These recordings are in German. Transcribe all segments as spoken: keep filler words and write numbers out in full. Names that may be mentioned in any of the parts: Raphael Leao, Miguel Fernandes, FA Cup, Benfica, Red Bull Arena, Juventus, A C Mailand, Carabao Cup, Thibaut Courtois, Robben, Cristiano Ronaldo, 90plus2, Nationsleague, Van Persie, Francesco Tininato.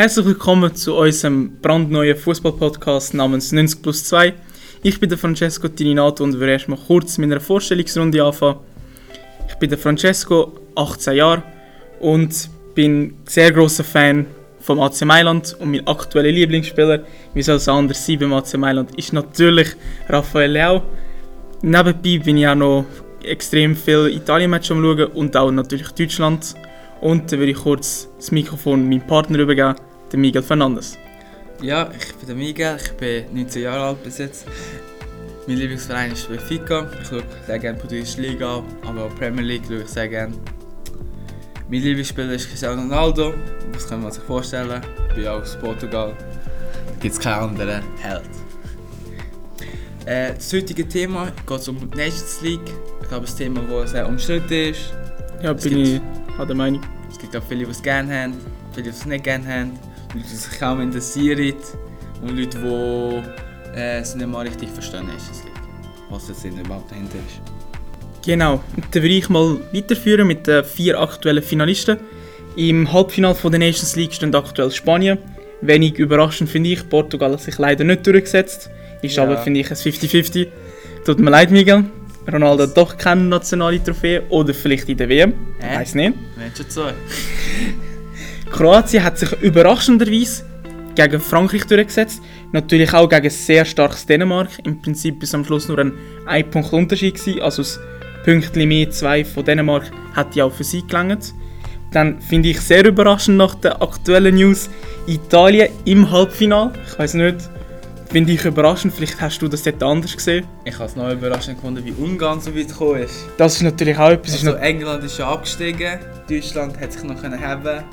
Herzlich willkommen zu unserem brandneuen Fußball-Podcast namens neunzig plus zwei. Ich bin der Francesco Tininato und würde erstmal kurz mit einer Vorstellungsrunde anfangen. Ich bin der Francesco, achtzehn Jahre und bin sehr großer Fan vom A C Mailand und mein aktueller Lieblingsspieler, wie soll es anders sein beim A C Mailand, ist natürlich Raphael Leao. Nebenbei bin ich auch noch extrem viel Italien-Match am schauen und auch natürlich Deutschland. Und dann würde ich kurz das Mikrofon meinem Partner übergeben, dem Miguel Fernandes. Ja, ich bin der Miguel, ich bin neunzehn Jahre alt bis jetzt. Mein Lieblingsverein ist Benfica. Ich schaue sehr gerne die portugiesische Liga, aber auch Premier League schaue ich sehr gerne. Mein Lieblingsspieler ist Cristiano Ronaldo, das kann man sich vorstellen. Ich bin auch aus Portugal, da gibt es keinen anderen Held. Äh, das heutige Thema geht um die Nationsleague. Ich glaube, ein Thema, das sehr umstritten ist. Ja, es bin gibt, ich an der Meinung. Es gibt auch viele, die es gerne haben, viele, die es nicht gerne haben, Leute, die sich kaum interessieren und Leute, die äh, es nicht mal richtig verstehen, was der Sinn überhaupt dahinter ist. Genau, dann will ich mal weiterführen mit den vier aktuellen Finalisten. Im Halbfinale der Nations League steht aktuell Spanien. Wenig überraschend finde ich, Portugal hat sich leider nicht durchgesetzt. Ist ja. Aber, finde ich, ein fünfzig fünfzig. Tut mir leid, Miguel. Ronaldo hat doch keine nationale Trophäe oder vielleicht in der W M. Ich äh? weiss nicht. Kroatien hat sich überraschenderweise gegen Frankreich durchgesetzt. Natürlich auch gegen ein sehr starkes Dänemark. Im Prinzip bis am Schluss nur ein Ein-Punkt-Unterschied gewesen. Also das Pünktchen mehr zwei von Dänemark hat ja auch für sie gelangt. Dann finde ich sehr überraschend nach der aktuellen News Italien im Halbfinale. Ich weiss nicht. Finde ich überraschend, vielleicht hast du das dort anders gesehen. Ich habe es noch überraschend gefunden, wie Ungarn so weit gekommen ist. Das ist natürlich auch etwas. Also, ist noch England ist schon abgestiegen, Deutschland hat sich noch können heben,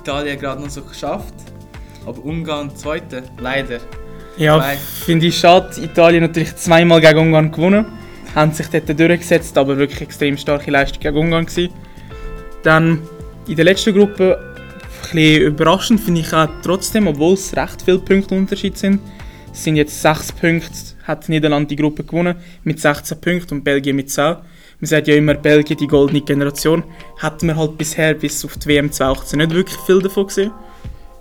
Italien gerade noch so geschafft, aber Ungarn Zweite, leider. Ja, Zwei. Finde ich schade. Italien natürlich zweimal gegen Ungarn gewonnen, haben sich dort durchgesetzt, aber wirklich extrem starke Leistung gegen Ungarn gewesen. Dann in der letzten Gruppe, ein bisschen überraschend finde ich auch trotzdem, obwohl es recht viele Punkteunterschiede sind. Es sind jetzt sechs Punkte, hat Niederlande die Gruppe gewonnen mit sechzehn Punkten und Belgien mit zehn. Man sagt ja immer, Belgien die goldene Generation. Hat man halt bisher bis auf die W M zwanzig achtzehn nicht wirklich viel davon gesehen.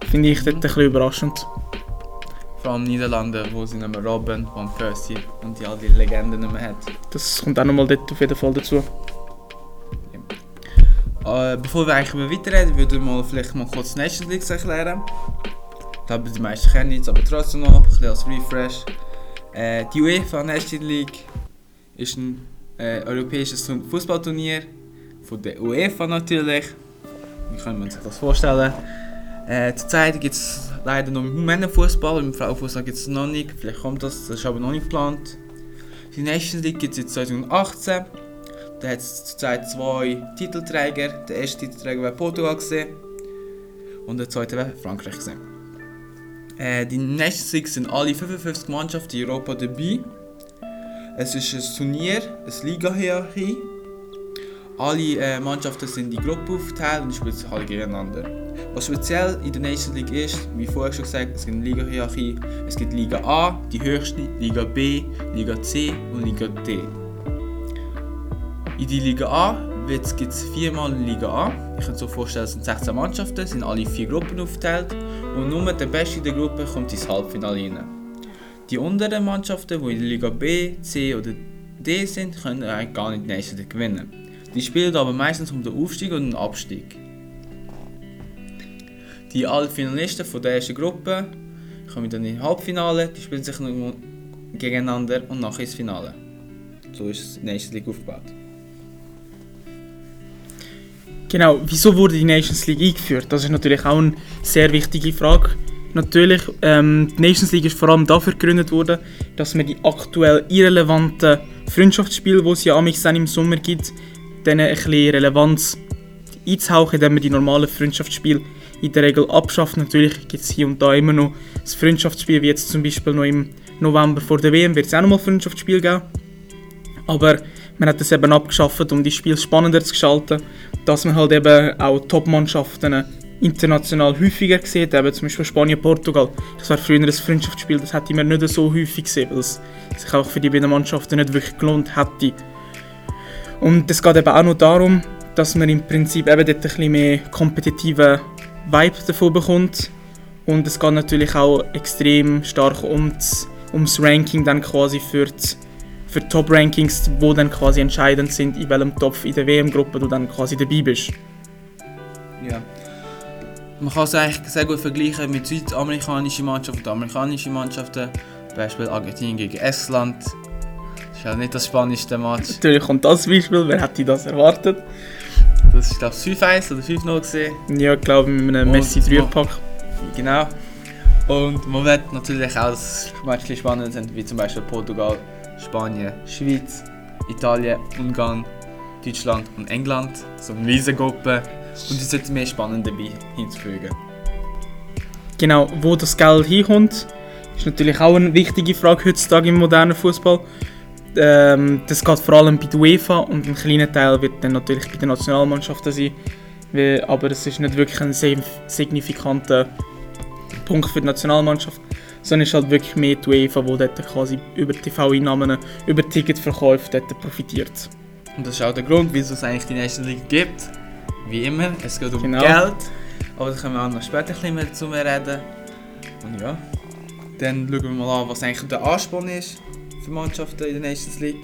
Finde ich dort ein bisschen überraschend. Vor allem Niederlande, wo sie nicht mehr Robben, Van Persie und die all die Legenden nicht mehr hat. Das kommt auch nochmal dort auf jeden Fall dazu. Ja. Äh, bevor wir eigentlich weiterreden, würde ich mal vielleicht mal kurz die Nations League erklären. Ich glaube, die meisten kennen nichts, aber trotzdem noch, ein bisschen als Refresh. Äh, die UEFA Nations League ist ein äh, europäisches Fußballturnier von der UEFA natürlich. Wie kann man sich das vorstellen? Äh, Zurzeit gibt es leider nur Männerfußball, im Frauenfußball gibt es noch nicht. Vielleicht kommt das, das ist aber noch nicht geplant. Die Nations League gibt es jetzt zwanzig achtzehn. Da hat es zurzeit zwei Titelträger. Der erste Titelträger war Portugal gewesen, und der zweite war Frankreich gewesen. Äh, die Nations League sind alle fünfundfünfzig Mannschaften in Europa dabei. Es ist ein Turnier, eine Liga-Hierarchie. Alle äh, Mannschaften sind in Gruppen aufgeteilt und spielen sich alle gegeneinander. Was speziell in der Nations League ist, wie vorher schon gesagt, es gibt eine Liga-Hierarchie. Es gibt Liga A, die höchste, Liga B, Liga C und Liga D. In die Liga A jetzt gibt es viermal Liga A. Ich kann so vorstellen, es sind sechzehn Mannschaften, sind alle vier Gruppen aufgeteilt und nur der Beste der Gruppe kommt ins Halbfinale rein. Die unteren Mannschaften, die in der Liga B, C oder D sind, können eigentlich gar nicht die Nations League gewinnen. Die spielen aber meistens um den Aufstieg und den Abstieg. Die Halbfinalisten von der ersten Gruppe kommen dann ins Halbfinale, die spielen sich noch gegeneinander und nachher ins Finale. So ist die Nations League aufgebaut. Genau, wieso wurde die Nations League eingeführt? Das ist natürlich auch eine sehr wichtige Frage. Natürlich, ähm, die Nations League ist vor allem dafür gegründet worden, dass man die aktuell irrelevanten Freundschaftsspiele, die es ja amix im Sommer gibt, denen ein bisschen Relevanz einzuhauchen, indem man die normalen Freundschaftsspiele in der Regel abschafft. Natürlich gibt es hier und da immer noch das Freundschaftsspiel, wie jetzt zum Beispiel noch im November vor der W M wird es auch nochmal Freundschaftsspiel geben. Aber man hat es eben abgeschafft, um die Spiele spannender zu gestalten, dass man halt eben auch Top-Mannschaften international häufiger sieht, eben zum Beispiel Spanien, Portugal. Das war früher ein Freundschaftsspiel, das hätte man nicht so häufig gesehen, weil es sich auch für die beiden Mannschaften nicht wirklich gelohnt hätte. Und es geht eben auch noch darum, dass man im Prinzip eben dort ein bisschen mehr kompetitiven Vibe davon bekommt Und es geht natürlich auch extrem stark um das, um das Ranking dann quasi für die, für die Top-Rankings, die dann quasi entscheidend sind, in welchem Topf in der W M-Gruppe du dann quasi dabei bist. Ja. Man kann es eigentlich sehr gut vergleichen mit südamerikanischen Mannschaften, amerikanischen Mannschaften, Beispiel Argentinien gegen Estland. Das ist ja nicht das spannendste Match. Natürlich kommt das Beispiel, wer hätte das erwartet? Das war glaube ich fünf eins oder fünf null gesehen. Ja, ich glaube mit einem Messi-Dreierpack. Genau. Und man wird natürlich auch das Match spannend sind, wie zum Beispiel Portugal, Spanien, Schweiz, Italien, Ungarn, Deutschland und England. So eine riesige Gruppe. Und es sollte mehr spannend dabei hinzufügen. Genau, wo das Geld hinkommt, ist natürlich auch eine wichtige Frage heutzutage im modernen Fußball. Ähm, das geht vor allem bei der UEFA und ein kleiner Teil wird dann natürlich bei den Nationalmannschaften sein. Aber es ist nicht wirklich ein sehr signifikanter Punkt für die Nationalmannschaft, sondern es ist halt wirklich mehr die UEFA, die dort quasi über T V-Einnahmen, über Ticketverkäufe dort profitiert. Und das ist auch der Grund, wieso es eigentlich die Nationsleague gibt. Wie immer, es geht um genau. Geld, aber da können wir auch noch später ein bisschen mehr dazu reden. Und ja, dann schauen wir mal an, was eigentlich der Ansporn ist für Mannschaften in der Nations League.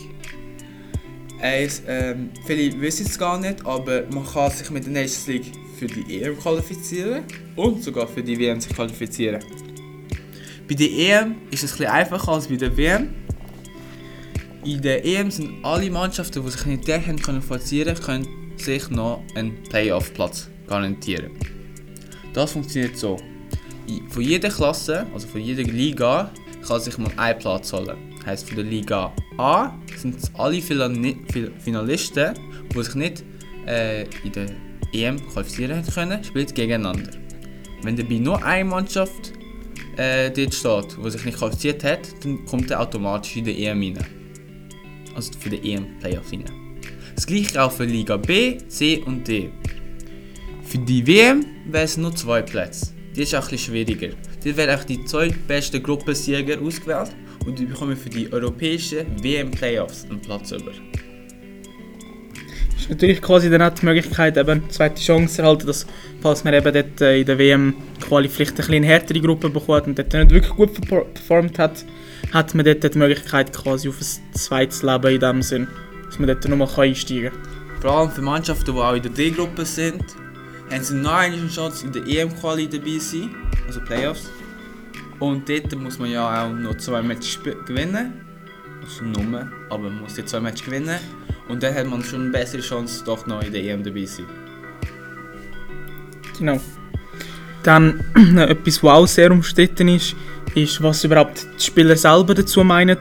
Eins, ähm, viele wissen es gar nicht, aber man kann sich mit der Nations League für die E M qualifizieren und sogar für die W M sich qualifizieren. Bei der E M ist es ein bisschen einfacher als bei der W M. In der E M sind alle Mannschaften, die sich nicht direkt qualifizieren können, sich noch einen Playoff-Platz garantieren. Das funktioniert so. Von jeder Klasse, also von jeder Liga, kann sich mal einen Platz holen. Das heisst, von der Liga A sind es alle Finalisten, die sich nicht äh, in der E M qualifizieren können, spielen gegeneinander. Wenn dabei nur eine Mannschaft äh, dort steht, die sich nicht qualifiziert hat, dann kommt er automatisch in die E M rein. Also für die E M-Playoff rein. Das gleiche auch für Liga B, C und D. Für die W M wären es nur zwei Plätze. Die ist auch etwas schwieriger. Dort werden auch die zwei besten Gruppensieger ausgewählt und die bekommen für die europäischen W M-Playoffs einen Platz über. Es ist natürlich quasi dann auch die Möglichkeit, eben eine zweite Chance zu erhalten, dass, falls man eben dort in der W M-Quali vielleicht eine etwas härtere Gruppe bekommt und dort nicht wirklich gut performt hat, hat man dort die Möglichkeit quasi auf ein zweites Leben in dem Sinn. Dass man dort nochmal einsteigen kann. Vor allem für Mannschaften, die auch in der D-Gruppe sind, haben sie noch eine Chance in der E M-Quali dabei zu sein, also Playoffs. Und dort muss man ja auch noch zwei Matches gewinnen. Also nur, aber man muss die zwei Matches gewinnen. Und dann hat man schon eine bessere Chance, doch noch in der E M dabei zu sein. Genau. Dann etwas, was auch sehr umstritten ist, ist, was überhaupt die Spieler selber dazu meinen.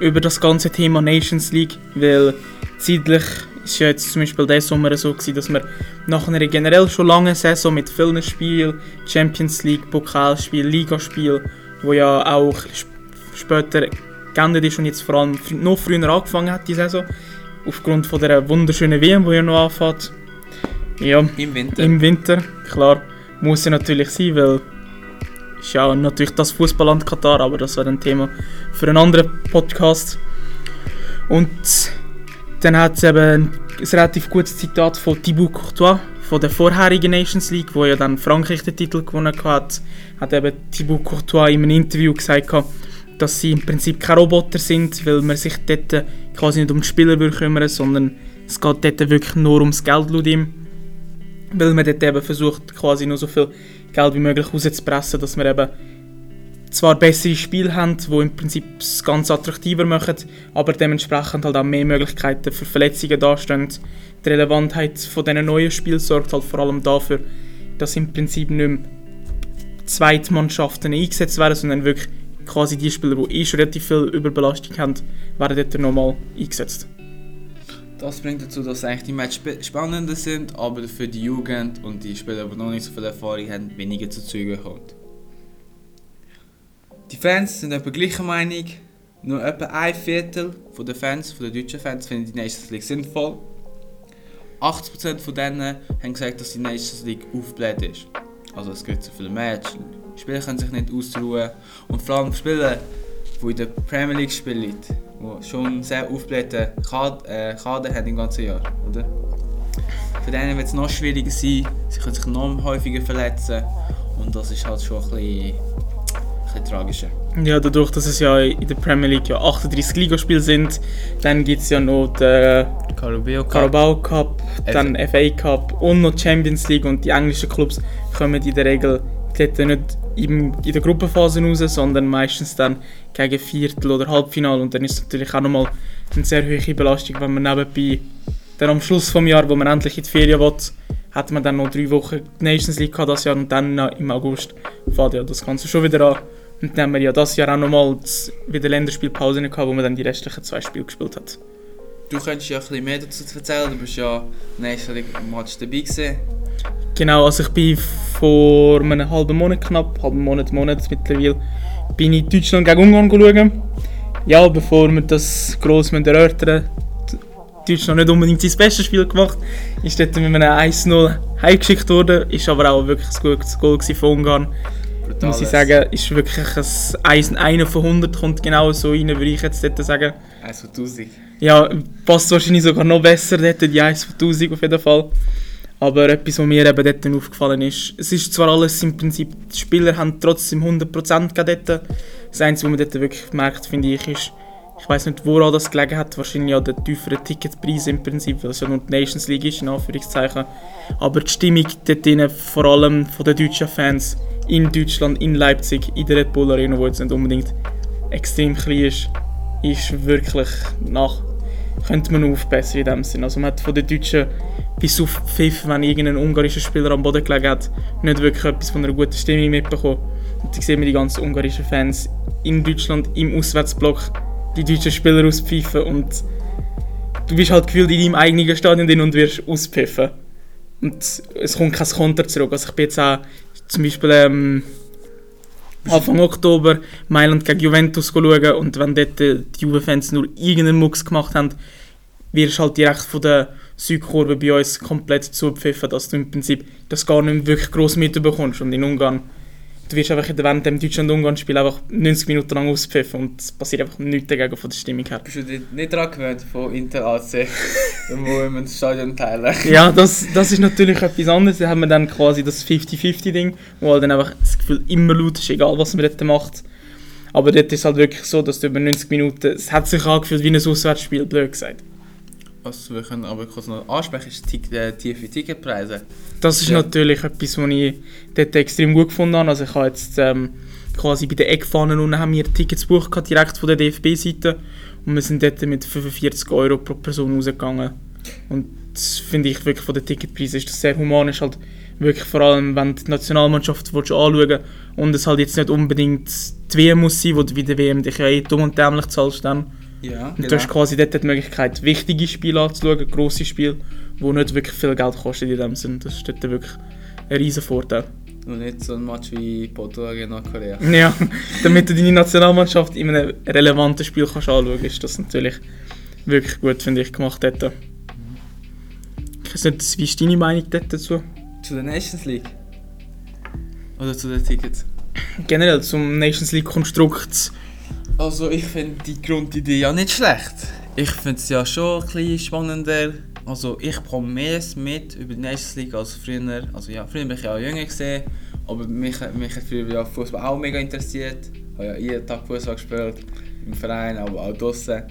Über das ganze Thema Nations League, weil zeitlich ist ja jetzt zum Beispiel der Sommer so gewesen, dass wir nach einer generell schon langen Saison mit vielen Spielen, Champions League, Pokalspiel, Ligaspiel, wo ja auch später geendet ist und jetzt vor allem noch früher angefangen hat die Saison, aufgrund von der wunderschönen W M, die ja noch anfängt. Ja, im Winter. Im Winter, klar, muss ja natürlich sein, weil ist ja natürlich das Fußballland Katar, aber das wäre ein Thema für einen anderen Podcast. Und dann hat es eben ein relativ gutes Zitat von Thibaut Courtois von der vorherigen Nations League, wo ja dann Frankreich den Titel gewonnen hat, hat eben Thibaut Courtois in einem Interview gesagt, dass sie im Prinzip keine Roboter sind, weil man sich dort quasi nicht um die Spieler kümmern will, sondern es geht dort wirklich nur ums Geld laut ihm. Weil man dort eben versucht, quasi nur so viel Geld wie möglich rauszupressen, dass wir eben zwar bessere Spiele haben, die im Prinzip das Ganze attraktiver machen, aber dementsprechend halt auch mehr Möglichkeiten für Verletzungen dastehen. Die Relevantheit von diesen neuen Spielen sorgt halt vor allem dafür, dass im Prinzip nicht mehr Zweitmannschaften eingesetzt werden, sondern wirklich quasi die Spieler, die eh schon relativ viel Überbelastung haben, werden dort nochmal eingesetzt. Das bringt dazu, dass eigentlich die Matches spannender sind, aber für die Jugend und die Spieler, die noch nicht so viel Erfahrung haben, weniger zu Zügen kommt. Die Fans sind etwa gleicher Meinung. Nur etwa ein Viertel von der Fans, von den deutschen Fans, finden die Nations League sinnvoll. achtzig Prozent von denen haben gesagt, dass die Nations League aufgebläht ist. Also es gibt zu viele Matches, die Spieler können sich nicht ausruhen und vor allem Spieler, die in der Premier League spielen, die schon sehr aufgeblähten Kader, äh, Kader haben im ganzen Jahr, oder? Für denen wird es noch schwieriger sein, sie können sich noch häufiger verletzen Und das ist halt schon ein bisschen, ein bisschen tragischer. Ja, dadurch, dass es ja in der Premier League ja achtunddreißig Ligaspiele sind, dann gibt es ja noch den Carabao Cup, Carabao Cup dann F- F A Cup und noch die Champions League. Und die englischen Clubs kommen in der Regel dort nicht in der Gruppenphase raus, sondern meistens dann gegen Viertel- oder Halbfinale. Und dann ist es natürlich auch nochmal eine sehr hohe Belastung, wenn man nebenbei dann am Schluss des Jahres, wo man endlich in die Ferien will, hat man dann noch drei Wochen die Nations League gehabt dieses Jahr und dann im August fährt ja das Ganze schon wieder an. Und dann haben wir ja dieses Jahr auch nochmal wieder Länderspielpausen gehabt, wo man dann die restlichen zwei Spiele gespielt hat. Du könntest ja ein bisschen mehr dazu erzählen, du bist ja im nächsten Match dabei gewesen. Genau, also ich bin vor einem halben Monat knapp, halben Monat, Monat mittlerweile, bin ich in Deutschland gegen Ungarn schauen. Ja, bevor wir das gross erörtern müssen, Deutschland nicht unbedingt sein bestes Spiel gemacht, ist dort mit einem eins zu null heimgeschickt worden, ist aber auch wirklich ein gutes Goal von Ungarn. Brutales. Muss ich sagen, ist wirklich ein eins von hundert, kommt genau so rein, würde ich jetzt dort sagen. eins von tausend. Ja, passt wahrscheinlich sogar noch besser dort, die eins von tausend auf jeden Fall. Aber etwas, was mir eben dort aufgefallen ist, es ist zwar alles im Prinzip, die Spieler haben trotzdem hundert Prozent dort. Das Einzige, was man dort wirklich merkt, finde ich, ist, ich weiss nicht, woran das gelegen hat, wahrscheinlich an den tieferen Ticketpreisen im Prinzip, weil es ja nur die Nations League ist, in Anführungszeichen. Aber die Stimmung dort drin, vor allem von den deutschen Fans in Deutschland, in Leipzig, in der Red Bull Arena, die jetzt nicht unbedingt extrem klein ist, ist wirklich nach, könnte man aufbessern in dem Sinn. Also man hat von den Deutschen bis auf Pfiff, wenn irgendein ungarischer Spieler am Boden gelegen hat, nicht wirklich etwas von einer guten Stimmung mitbekommen. Und da sehen wir die ganzen ungarischen Fans in Deutschland, im Auswärtsblock, die deutschen Spieler auspfeifen und du bist halt gefühlt in deinem eigenen Stadion drin und wirst auspfiffen. Und es kommt kein Konter zurück. Also ich bin jetzt auch zum Beispiel ähm, Anfang Oktober Mailand gegen Juventus schauen und wenn dort die Juve-Fans nur irgendeinen Mucks gemacht haben, wirst du halt direkt von der Südkurve bei uns komplett zugepfiffen, dass du im Prinzip das gar nicht wirklich gross mitbekommst. Und in Ungarn, du wirst einfach während dem Deutschland-Ungarn-Spiel einfach neunzig Minuten lang auspfiffen und es passiert einfach nichts dagegen von der Stimmung her. Bist du dir nicht daran gewöhnt von Inter A C, wo wir das Stadion teilen? Ja, das, das ist natürlich etwas anderes. Da haben wir dann quasi das fünfzig fünfzig Ding, wo halt dann einfach das Gefühl immer laut ist, egal was man dort macht. Aber dort ist es halt wirklich so, dass du über neunzig Minuten, es hat sich angefühlt wie ein Auswärtsspiel, blöd gesagt. Was wir können aber kurz noch ansprechen, ist die äh, tiefe Ticketpreise. Das ist ja natürlich etwas, was ich dort extrem gut gefunden habe. Also ich habe jetzt ähm, quasi bei den Eckfahnen unten haben wir Tickets gebucht gehabt, direkt von der D F B-Seite. Und wir sind dort mit fünfundvierzig Euro pro Person rausgegangen. Und das finde ich wirklich von den Ticketpreisen ist das sehr human. Ist halt wirklich vor allem, wenn du die Nationalmannschaft anschauen willst und es halt jetzt nicht unbedingt die W M muss sein, wo du bei der W M dich ja eh dumm und dämlich zahlst dann. Ja, und du genau. hast quasi dort die Möglichkeit, wichtige Spiele anzuschauen, grosse Spiele, die nicht wirklich viel Geld kosten in dem Sinn. Das ist dort wirklich ein riesen Vorteil. Und nicht so ein Match wie Portugal gegen Korea. Ja, damit du deine Nationalmannschaft in einem relevanten Spiel kannst anschauen kannst, ist das natürlich wirklich gut, finde ich, gemacht dort. Ich weiß nicht, wie ist deine Meinung dazu? Zu der Nations League? Oder zu den Tickets? Generell zum Nations League Konstrukt. Also ich finde die Grundidee ja nicht schlecht. Ich finde es ja schon ein bisschen spannender. Also ich bekomme mehr mit über die Nations League als früher. Also ja, früher war ich ja auch jünger gesehen, aber mich, mich hat früher ja Fußball auch mega interessiert. Ich habe ja jeden Tag Fußball gespielt, im Verein, aber auch draußen.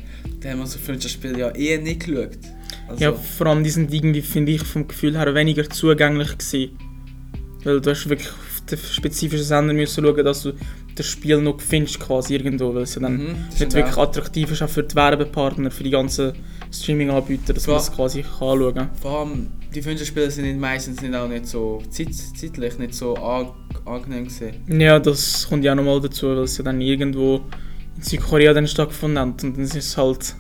Da haben wir so Freundschaftsspiele ja eher nicht geschaut. Also ja, vor allem die sind irgendwie, finde ich, vom Gefühl her weniger zugänglich gewesen. Weil du hast wirklich auf den spezifischen Sender müssen schauen, dass du das Spiel noch findest quasi irgendwo, weil es ja dann mhm, nicht wirklich auch attraktiv ist auch für die Werbepartner, für die ganzen Streaming-Anbieter, dass man das quasi anschauen kann. Vor allem, die Wünschenspiele sind meistens nicht auch nicht so zeit- zeitlich, nicht so an- angenehm gewesen. Ja, das kommt ja auch nochmal dazu, weil es ja dann irgendwo in Südkorea dann stattgefunden hat und dann ist es halt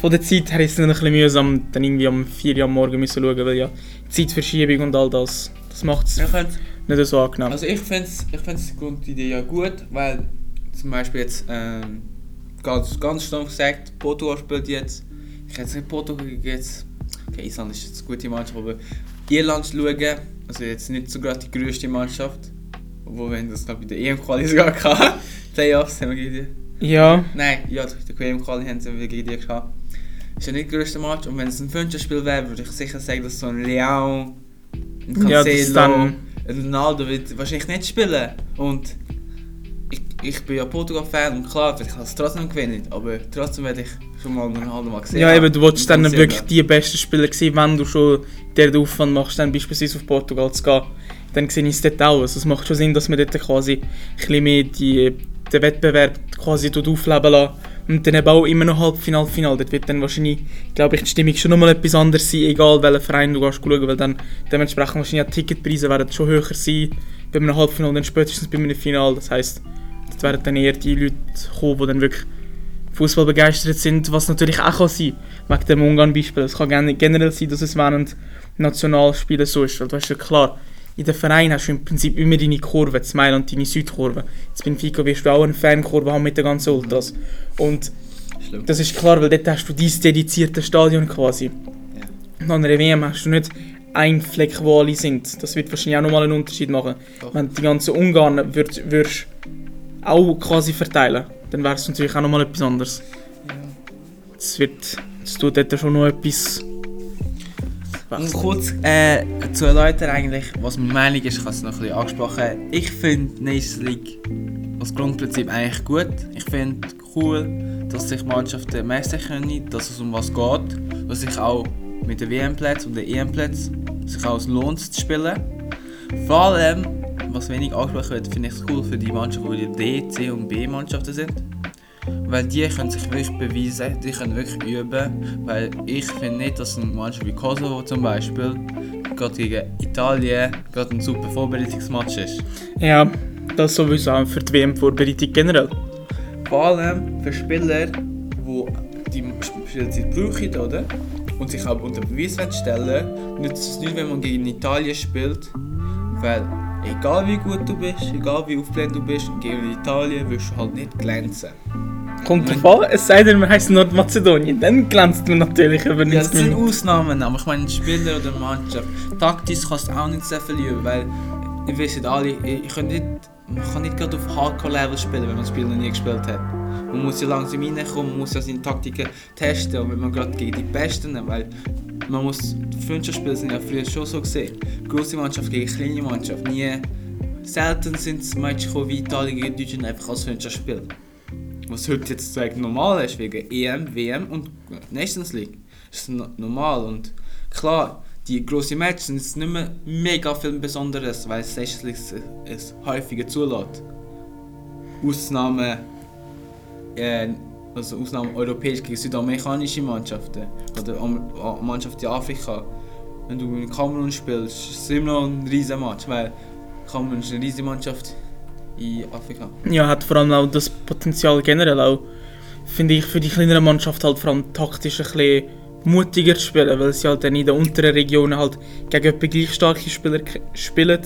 von der Zeit her ist es dann ein bisschen mühsam, dann irgendwie um vier Uhr am Morgen müssen schauen, weil ja die Zeitverschiebung und all das, das macht es nicht so angenehm. Also ich finde ich die Grundidee ja gut, weil zum Beispiel jetzt ähm, ganz, ganz stumpf gesagt, Portugal spielt jetzt, ich hätte nicht Portugal jetzt, okay, Island ist jetzt eine gute Mannschaft, aber Irland schauen, also jetzt nicht so gerade die größte Mannschaft, obwohl wir das noch bei der E M-Quali sogar hatten, Playoffs haben wir gegen die. Ja. Nein, ja, die E M-Quali haben wir gegen die gehabt. Ist ja nicht die größte Mannschaft und wenn es ein Freundschaftsspiel wäre, würde ich sicher sagen, dass so ein Leao, ein Cancelo, ja, Ronaldo wird wahrscheinlich nicht spielen. Und ich, ich bin ja Portugal-Fan und klar, ich kann es trotzdem gewinnen, aber trotzdem werde ich schon mal Ronaldo mal sehen. Ja, eben, du willst dann wirklich die besten Spieler sehen, wenn du schon den Aufwand machst, dann beispielsweise auf Portugal zu gehen. Dann sehe ich es dort auch. Also es macht schon Sinn, dass man dort quasi ein bisschen mehr die, den Wettbewerb quasi aufleben lässt. Und dann eben auch immer noch Halbfinal, Final. Dort wird dann wahrscheinlich, glaube ich, die Stimmung schon nochmal etwas anderes sein, egal welchen Verein du gehst schauen, weil dann dementsprechend wahrscheinlich auch die Ticketpreise werden schon höher sein. Bei einem Halbfinal, dann spätestens bei einem Final. Das heisst, dort werden dann eher die Leute kommen, die dann wirklich Fußball begeistert sind, was natürlich auch kann sein kann, wegen dem Ungarn-Beispiel. Es kann generell sein, dass es während Nationalspielen so ist, weil du hast ja klar, in den Vereinen hast du im Prinzip immer deine Kurve, in Mailand deine Südkurve. Jetzt bei Benfica wirst du auch eine Fankurve haben mit den ganzen Ultras. Und schlimm. Das ist klar, weil dort hast du dein dediziertes Stadion quasi. Ja. Und an einer W M hast du nicht einen Fleck, wo alle sind. Das wird wahrscheinlich auch nochmal einen Unterschied machen. Doch. Wenn du die ganzen Ungarn würd, würdest auch quasi verteilen, dann wäre es natürlich auch nochmal etwas anderes. Es ja. tut dort schon noch etwas... Und kurz äh, zu erläutern eigentlich, was meine Meinung ist, ich habe es noch ein bisschen angesprochen. Ich finde Nationsleague als Grundprinzip eigentlich gut. Ich finde cool, dass sich Mannschaften messen können, dass es um was geht, dass sich auch mit den W M-Plätzen und den E M-Plätzen sich auch lohnt zu spielen. Vor allem, was wenig angesprochen wird, finde ich es cool für die Mannschaften, die D, C und B-Mannschaften sind. Weil die können sich wirklich beweisen, die können wirklich üben, weil ich finde nicht, dass ein Mannschaft wie Kosovo zum Beispiel gerade gegen Italien gerade ein super Vorbereitungsmatch ist. Ja, das sowieso auch für die W M-Vorbereitung generell. Vor allem für Spieler, die die Spielzeit brauchen, oder? Und sich auch unter Beweis stellen, nützt es nicht, wenn man gegen Italien spielt, weil egal wie gut du bist, egal wie aufgebläht du bist, gegen Italien wirst du halt nicht glänzen. Kommt drauf an, es sei denn, man heisst Nordmazedonien, dann glänzt man natürlich über nichts. Ja, das sind Ausnahmen, aber ich meine Spieler oder Mannschaft. Taktisch kannst du auch nicht sehr viel üben, weil, ihr wisst alle, ich kann nicht, man kann nicht gerade auf Hardcore-Level spielen, wenn man das Spiel noch nie gespielt hat. Man muss ja langsam reinkommen, man muss ja seine Taktiken testen, und wenn man gerade gegen die Besten, weil man muss, Freundschaftsspiele sind ja früher schon so gesehen. Grosse Mannschaft gegen kleine Mannschaft, nie, selten sind es Matches wie Italien gegen Deutschland einfach als Freundschaftsspiel. Was heute jetzt eigentlich normal ist, wegen E M, W M und Nations League. Das ist normal und klar, die grossen Matches sind jetzt nicht mehr mega viel Besonderes, weil es Nations League es häufiger zulässt. Ausnahmen, äh, also Ausnahmen europäisch gegen südamerikanische Mannschaften oder Mannschaften in Afrika. Wenn du in Kamerun spielst, ist es immer noch ein riesen Match, weil Kamerun ist eine riesige Mannschaft. In Afrika. Ja, hat vor allem auch das Potenzial generell auch, finde ich, für die kleinere Mannschaft halt vor allem taktisch ein bisschen mutiger zu spielen, weil sie halt dann in den unteren Regionen halt gegen etwa gleich starke Spieler k- spielen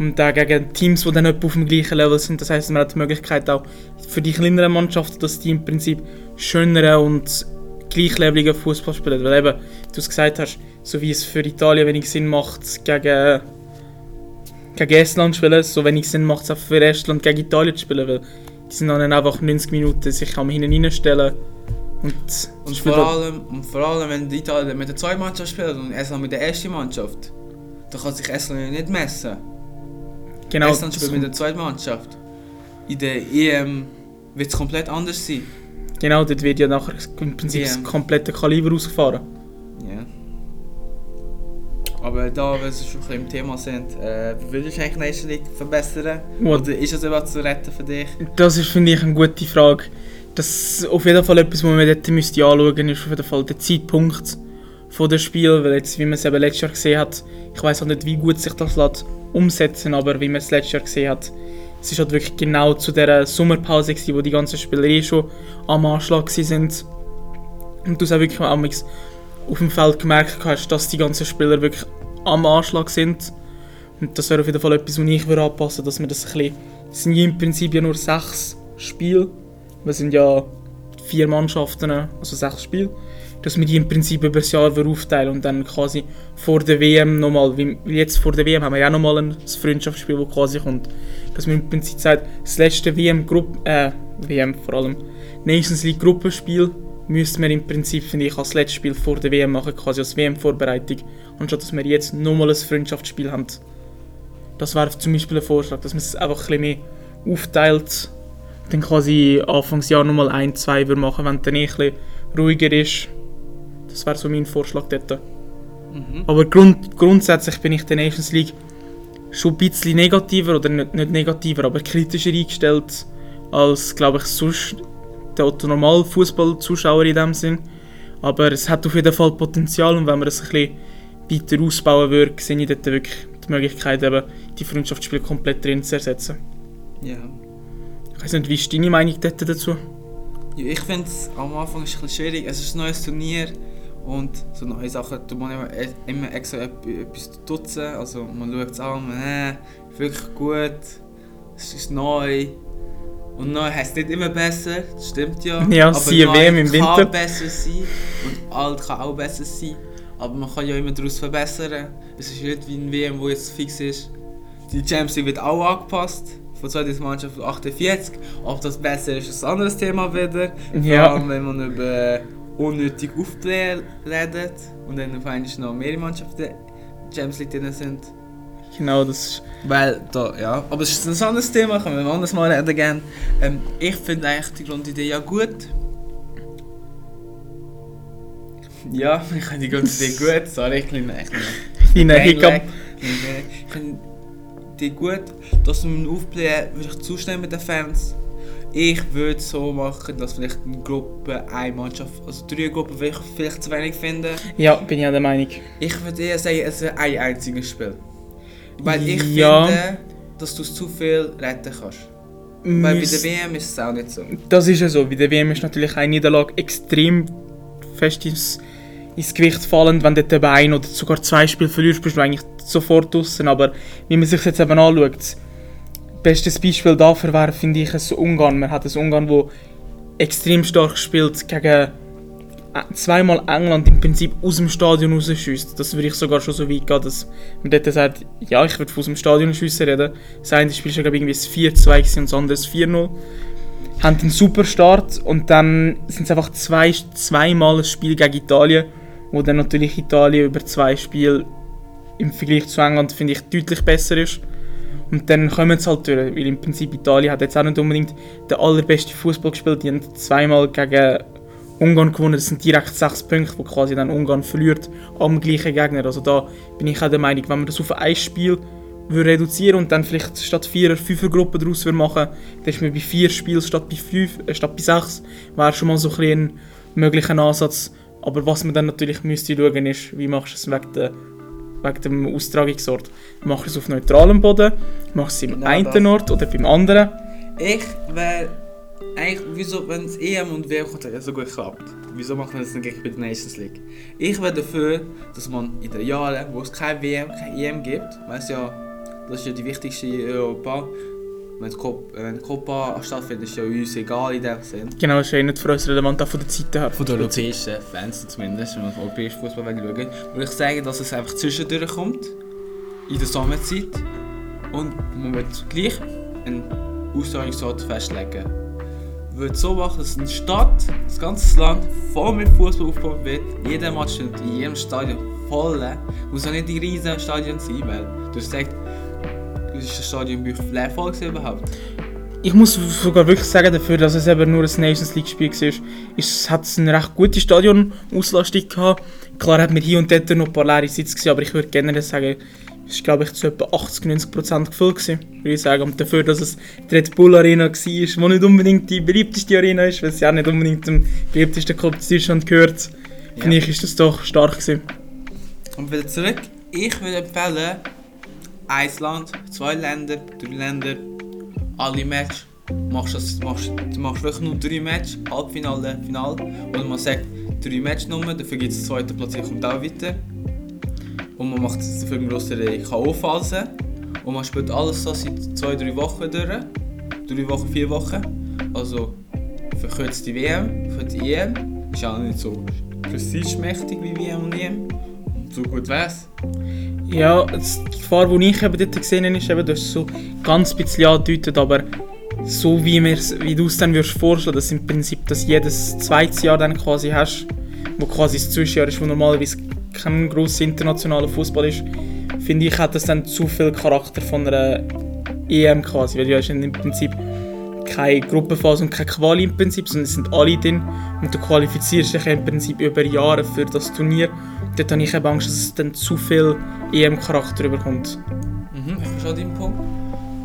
und dann gegen Teams, die dann etwa auf dem gleichen Level sind. Das heisst, man hat die Möglichkeit auch für die kleinere Mannschaft, dass die im Prinzip schöneren und gleichleveligen Fußball spielen, weil eben, du es gesagt hast, so wie es für Italien wenig Sinn macht, gegen... gegen Estland spielen, so wenig Sinn macht es auch für Estland gegen Italien zu spielen, weil die sind dann einfach neunzig Minuten sich am hinten reinstellen und, und vor allem und vor allem, wenn die Italien mit der zweiten Mannschaft spielt und Estland mit der ersten Mannschaft, dann kann sich Estland nicht messen. Genau. Estland spielt mit der zweiten Mannschaft. In der E M wird es komplett anders sein. Genau, dort wird ja nachher im Prinzip das komplette Kaliber ausgefahren. Yeah. Aber da, wenn wir schon ein bisschen im Thema sind, äh, würdest du eigentlich Nation League verbessern? What? Oder ist das etwas zu retten für dich? Das ist, finde ich, eine gute Frage. Das ist auf jeden Fall etwas, was man dort müsste anschauen müsste, ist auf jeden Fall der Zeitpunkt des Spiels. Weil jetzt, wie man es eben letztes Jahr gesehen hat, ich weiss halt nicht, wie gut sich das lässt umsetzen, aber wie man es letztes Jahr gesehen hat, es ist halt wirklich genau zu dieser Sommerpause gewesen, wo die ganzen Spieler eh schon am Anschlag waren. Und du hast auch wirklich am auf dem Feld gemerkt hast, dass die ganzen Spieler wirklich am Anschlag sind. Und das wäre auf jeden Fall etwas, was ich würde anpassen, dass wir das ein bisschen... Es sind ja im Prinzip ja nur sechs Spiele. Wir sind ja vier Mannschaften, also sechs Spiele. Dass wir die im Prinzip über das Jahr aufteilen und dann quasi vor der W M nochmal... Wie jetzt vor der W M haben wir ja nochmal ein Freundschaftsspiel, das quasi kommt. Dass man im Prinzip sagt, das letzte W M-Gruppe... Äh, W M vor allem. Nations League Gruppenspiel. Müsste man im Prinzip, finde ich, als letztes Spiel vor der W M machen, quasi als W M-Vorbereitung, anstatt dass wir jetzt nochmal ein Freundschaftsspiel haben. Das wäre zum Beispiel ein Vorschlag, dass man es einfach ein bisschen mehr aufteilt. Dann quasi Anfangsjahr nochmal ein, zwei würde machen, wenn dann eh ein bisschen ruhiger ist. Das wäre so mein Vorschlag dort. Mhm. Aber grund- grundsätzlich bin ich der Nations League schon ein bisschen negativer, oder nicht, nicht negativer, aber kritischer eingestellt, als, glaube ich, sonst der normale Fußballzuschauer in dem Sinn. Aber es hat auf jeden Fall Potenzial, und wenn wir es ein bisschen weiter ausbauen würden, sehe ich dort wirklich die Möglichkeit, eben die Freundschaftsspiele komplett drin zu ersetzen. Ja. Ich weiss nicht, wie ist deine Meinung dort dazu? Ja, ich finde es am Anfang ist ein bisschen schwierig. Es ist ein neues Turnier und so neue Sachen, da muss man immer extra etwas dutzen. Also man schaut es an, man äh, wirklich gut, es ist neu. Und neu heisst nicht immer besser, das stimmt ja. Ja, aber siehe W M im Winter. Kann besser sein und alt kann auch besser sein. Aber man kann ja immer daraus verbessern. Es ist nicht wie ein W M, wo jetzt fix ist. Die Champions League wird auch angepasst. Von zweiter Mannschaft auf achtundvierzig. Ob das besser ist, ist ein anderes Thema wieder. Ja. Vor allem, wenn man über unnötig Aufblähen redet. Und dann auf einmal noch mehrere Mannschaften Champions League drin sind. Genau, das ist... Weil, da, ja. Aber es ist ein anderes Thema, können wir anders mal reden gerne. Ähm, ich finde eigentlich die Grundidee ja gut. Ja, ich finde die Grundidee gut. Sorry, ich bin echt nicht... Ich finde die gut, dass man aufblähen, würde ich zustimmen mit den Fans. Ich würde so machen, dass vielleicht eine Gruppe, eine Mannschaft, also drei Gruppen würde ich vielleicht zu wenig finden. Ja, bin ich an der Meinung. Ich würde eher sagen, es wäre ein einziges Spiel. Weil ich ja. finde, dass du es zu viel retten kannst. Weil bei der W M ist es auch nicht so. Das ist ja so. Bei der W M ist natürlich eine Niederlage extrem fest ins, ins Gewicht fallend. Wenn du dort ein oder sogar zwei Spiele verlierst, bist du eigentlich sofort draußen. Aber wenn man sich das jetzt eben anschaut, das beste Beispiel dafür wäre, finde ich, ein Ungarn. Man hat ein Ungarn, das extrem stark spielt, gegen zweimal England im Prinzip aus dem Stadion rausschießt. Das würde ich sogar schon so weit gehen, dass man dort sagt, ja, ich würde von aus dem Stadion schiessen reden. Das eine Spiel war irgendwie vier zwei und das andere vier null. Haben einen super Start und dann sind es einfach zwei, zweimal ein Spiel gegen Italien, wo dann natürlich Italien über zwei Spiele im Vergleich zu England, finde ich, deutlich besser ist. Und dann kommen sie halt durch, weil im Prinzip Italien hat jetzt auch nicht unbedingt den allerbesten Fußball gespielt. Die haben zweimal gegen Ungarn gewonnen, das sind direkt sechs Punkte, wo quasi dann Ungarn verliert am gleichen Gegner. Also da bin ich auch der Meinung, wenn man das auf ein Spiel reduzieren und dann vielleicht statt vierer, fünfer Gruppen daraus machen, dann ist man bei vier Spielen statt bei fünf, äh, statt bei sechs, wäre schon mal so ein möglicher Ansatz. Aber was man dann natürlich müsste schauen ist, wie machst du es wegen, de, wegen dem Austragungsort. Machst du es auf neutralem Boden, machst du es im einen genau Ort oder beim anderen? Ich wäre... Eigentlich, wieso, wenn es E M und W M so gut klappt, wieso macht man das nicht gleich bei der Nations League? Ich wäre dafür, dass man in den Jahren, wo es keine W M, keine E M gibt, weiss ja, das ist ja die wichtigste in Europa, wenn die Copa, Copa stattfindet, ist ja uns egal in dem Sinn. Genau, das ist ja nicht für uns relevant, auch von der Zeit her. Von den europäischen Fans zumindest, wenn man auf europäischen Fußball schauen, würde ich sagen, dass es einfach zwischendurch kommt, in der Sommerzeit, und man wird gleich einen Austragungsort festlegen. Würde so machen, dass eine Stadt, das ganze Land voll mit Fußball aufgebaut wird. Jeder Match steht in jedem Stadion voll. Muss auch nicht die riesen Stadion sein, weil du sagst, das ist das Stadion bei leer voll überhaupt. Ich muss sogar wirklich sagen, dafür, dass es eben nur ein Nations League Spiel war, hat es eine recht gute Stadionauslastung gehabt. Klar hat man hier und dort noch ein paar leere Sitze gesehen, aber ich würde generell sagen, es war, glaube ich, zu etwa achtzig bis neunzig Prozent gefüllt gewesen, würde ich sagen. Und dafür, dass es die Red Bull Arena war, die nicht unbedingt die beliebteste Arena ist, weil sie auch nicht unbedingt zum beliebtesten Club in Deutschland gehört, ja, finde ich, ist das doch stark gewesen. Und wieder zurück. Ich würde empfehlen, ein Land, zwei Länder, drei Länder, alle Matches. Du machst, machst, machst wirklich nur drei Matches, Halbfinale, Finale. Und man sagt, drei Matches nur, dafür gibt es den zweiten Platz, der kommt auch weiter. Und man macht es für eine grössere K O-Phase. Und man spielt alles so seit zwei bis drei Wochen durch. drei Wochen, vier Wochen. Also verkürzt die W M, für die E M. Ist auch nicht so prestigemächtig wie W M und E M. Und so gut wär's. Ja, die Gefahr, die ich eben dort gesehen habe, ist eben, du hast es so ganz bisschen angedeutet, aber so wie, wie du es dann würdest vorstellen, dass im Prinzip das jedes zweites Jahr dann quasi hast, wo quasi das Zwischenjahr ist, wo normalerweise kein grosser internationaler Fußball ist, finde ich, hat das dann zu viel Charakter von einer E M quasi, weil du hast im Prinzip keine Gruppenphase und keine Quali im Prinzip, sondern es sind alle drin und du qualifizierst dich im Prinzip über Jahre für das Turnier. Dort habe ich eben Angst, dass es dann zu viel E M-Charakter überkommt. Mhm, ich verstehe deinen Punkt.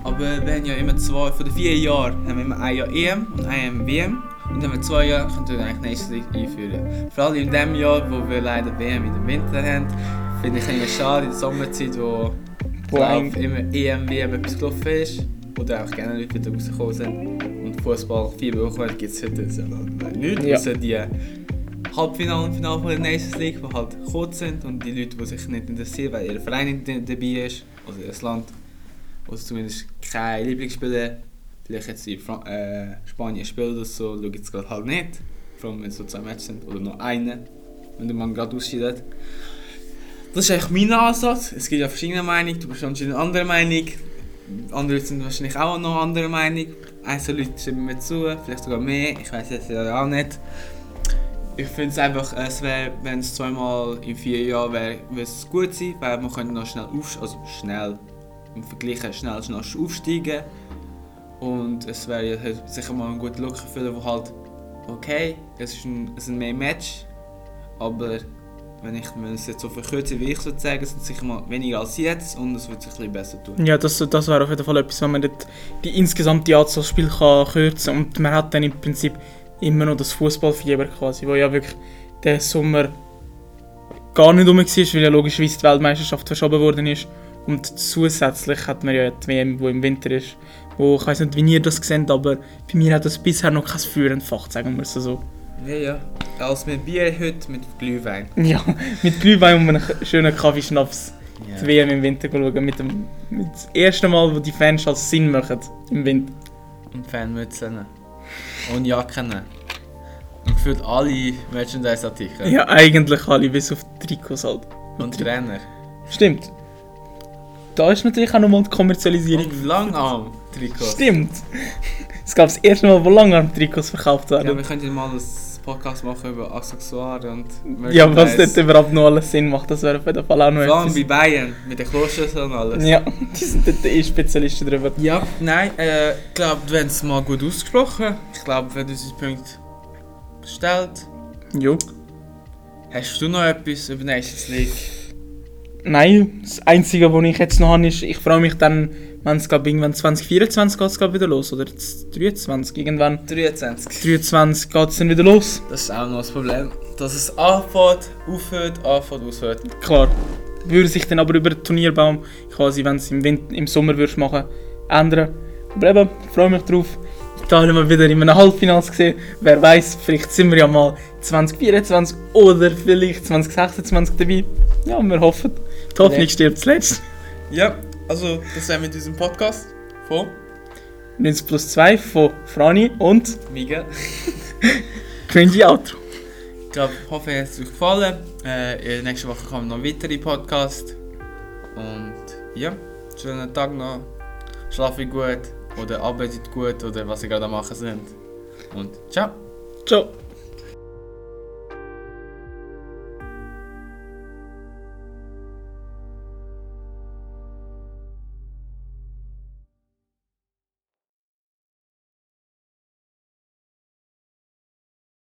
Aber wir haben ja immer zwei, von den vier Jahren haben wir immer ein Jahr E M und ein Jahr W M. Und dann haben wir zwei Jahre, können wir eigentlich Nationsleague einführen. Vor allem in dem Jahr, wo wir leider W M in den Winter haben, finde ich immer schade, in der Sommerzeit, wo Lauf immer E M, W M etwas gelaufen ist. Oder auch gerne Leute wieder rausgekommen sind. Und Fußball vier Wochen alt gibt es heute nichts. Ja. Außer die Halbfinale und Finale von der Nationsleague, die halt kurz sind. Und die Leute, die sich nicht interessieren, weil ihr Verein nicht dabei ist. Oder ihr Land. Oder zumindest keine Lieblingsspieler. Vielleicht jetzt in Fran- äh, Spanien spielen oder so, schauen jetzt gerade halt nicht. Vor allem wenn es so zwei Matches sind. Oder nur einen, wenn der Mann gerade ausscheidet. Das ist eigentlich mein Ansatz. Es gibt ja verschiedene Meinungen, du bist anscheinend eine andere Meinung. Andere Leute sind wahrscheinlich auch noch anderer Meinung. Einzelne Leute stimmen mir zu, vielleicht sogar mehr. Ich weiß jetzt ja auch nicht. Ich finde es einfach, es wär, wenn es zweimal in vier Jahren wäre, würde es gut sein, weil man könnte noch schnell aufsteigen, also schnell im Vergleich schnell, schnell aufsteigen. Und es wäre ja sicher mal ein guter Look für den, wo halt, okay, es ist ein, es ist ein mehr Match, aber wenn ich wenn es jetzt so verkürze wie ich sozusagen, sind es sicher mal weniger als jetzt und es wird sich ein bisschen besser tun. Ja, das, das wäre auf jeden Fall etwas, wenn man die insgesamte Anzahl Spiel kann kürzen kann und man hat dann im Prinzip immer noch das Fußballfieber quasi, wo ja wirklich der Sommer gar nicht rum war, weil ja logischerweise die Weltmeisterschaft verschoben worden ist und zusätzlich hat man ja die W M, die im Winter ist, wo ich weiss nicht, wie ihr das seht, aber bei mir hat das bisher noch kein Feuer entfacht, sagen wir es so. Ja, ja. Als mit Bier heute, mit Glühwein. Ja, mit Glühwein und einem schönen Kaffeeschnaps. Yeah. Die W M im Winter schauen. Mit dem, mit das erste Mal, wo die Fans als Sinn machen im Winter. Und Fanmützen. Und Jacken. Und gefühlt alle Merchandise-Artikel. Ja, eigentlich alle, bis auf Trikots halt. Und, und Trainer. Stimmt. Da ist natürlich auch nochmal die Kommerzialisierung. Und Langarm-Trikots. Stimmt. Es gab das erste Mal, wo Langarm-Trikots verkauft werden. Ja, wir könnten mal Podcast machen über Accessoire und Merchandise. Ja, was dort überhaupt noch alles Sinn macht, das wäre auf jeden Fall auch noch etwas. Vor bei Bayern, mit den Kloschüsseln und alles. Ja, die sind dort eh Spezialisten drüber. Ja, nein, ich äh, glaube, wir haben es mal gut ausgesprochen. Ich glaube, wenn du unsere Punkte bestellt. Jo. Hast du noch etwas über Nations League? Nein, das Einzige, was ich jetzt noch habe, ist, ich freue mich dann, wenn es irgendwann zwanzig vierundzwanzig geht es wieder los, oder dreiundzwanzig irgendwann. dreiundzwanzig. dreiundzwanzig geht es dann wieder los. Das ist auch noch das Problem, dass es anfängt, aufhört, anfängt, aushört. Klar, würde sich dann aber über den Turnierbaum, quasi wenn es im, im Sommer würdest machen, ändern. Aber eben, ich freue mich drauf. Italien mal wieder in einem Halbfinals gesehen. Wer weiß, vielleicht sind wir ja mal zwanzig vierundzwanzig oder vielleicht zwanzig sechsundzwanzig dabei. Ja, wir hoffen. Die Hoffnung nee. stirbt zuletzt. Ja, also das wäre mit diesem Podcast von neunzig plus zwei von Frani und Miguel. Cringy Outro. Ich glaube, ich hoffe, es hat euch gefallen. Äh, nächste Woche kommen noch weitere Podcasts. Und ja, schönen Tag noch. Schlafen gut. Oder arbeitet gut oder was ihr gerade am machen sind. Und ciao. Ciao.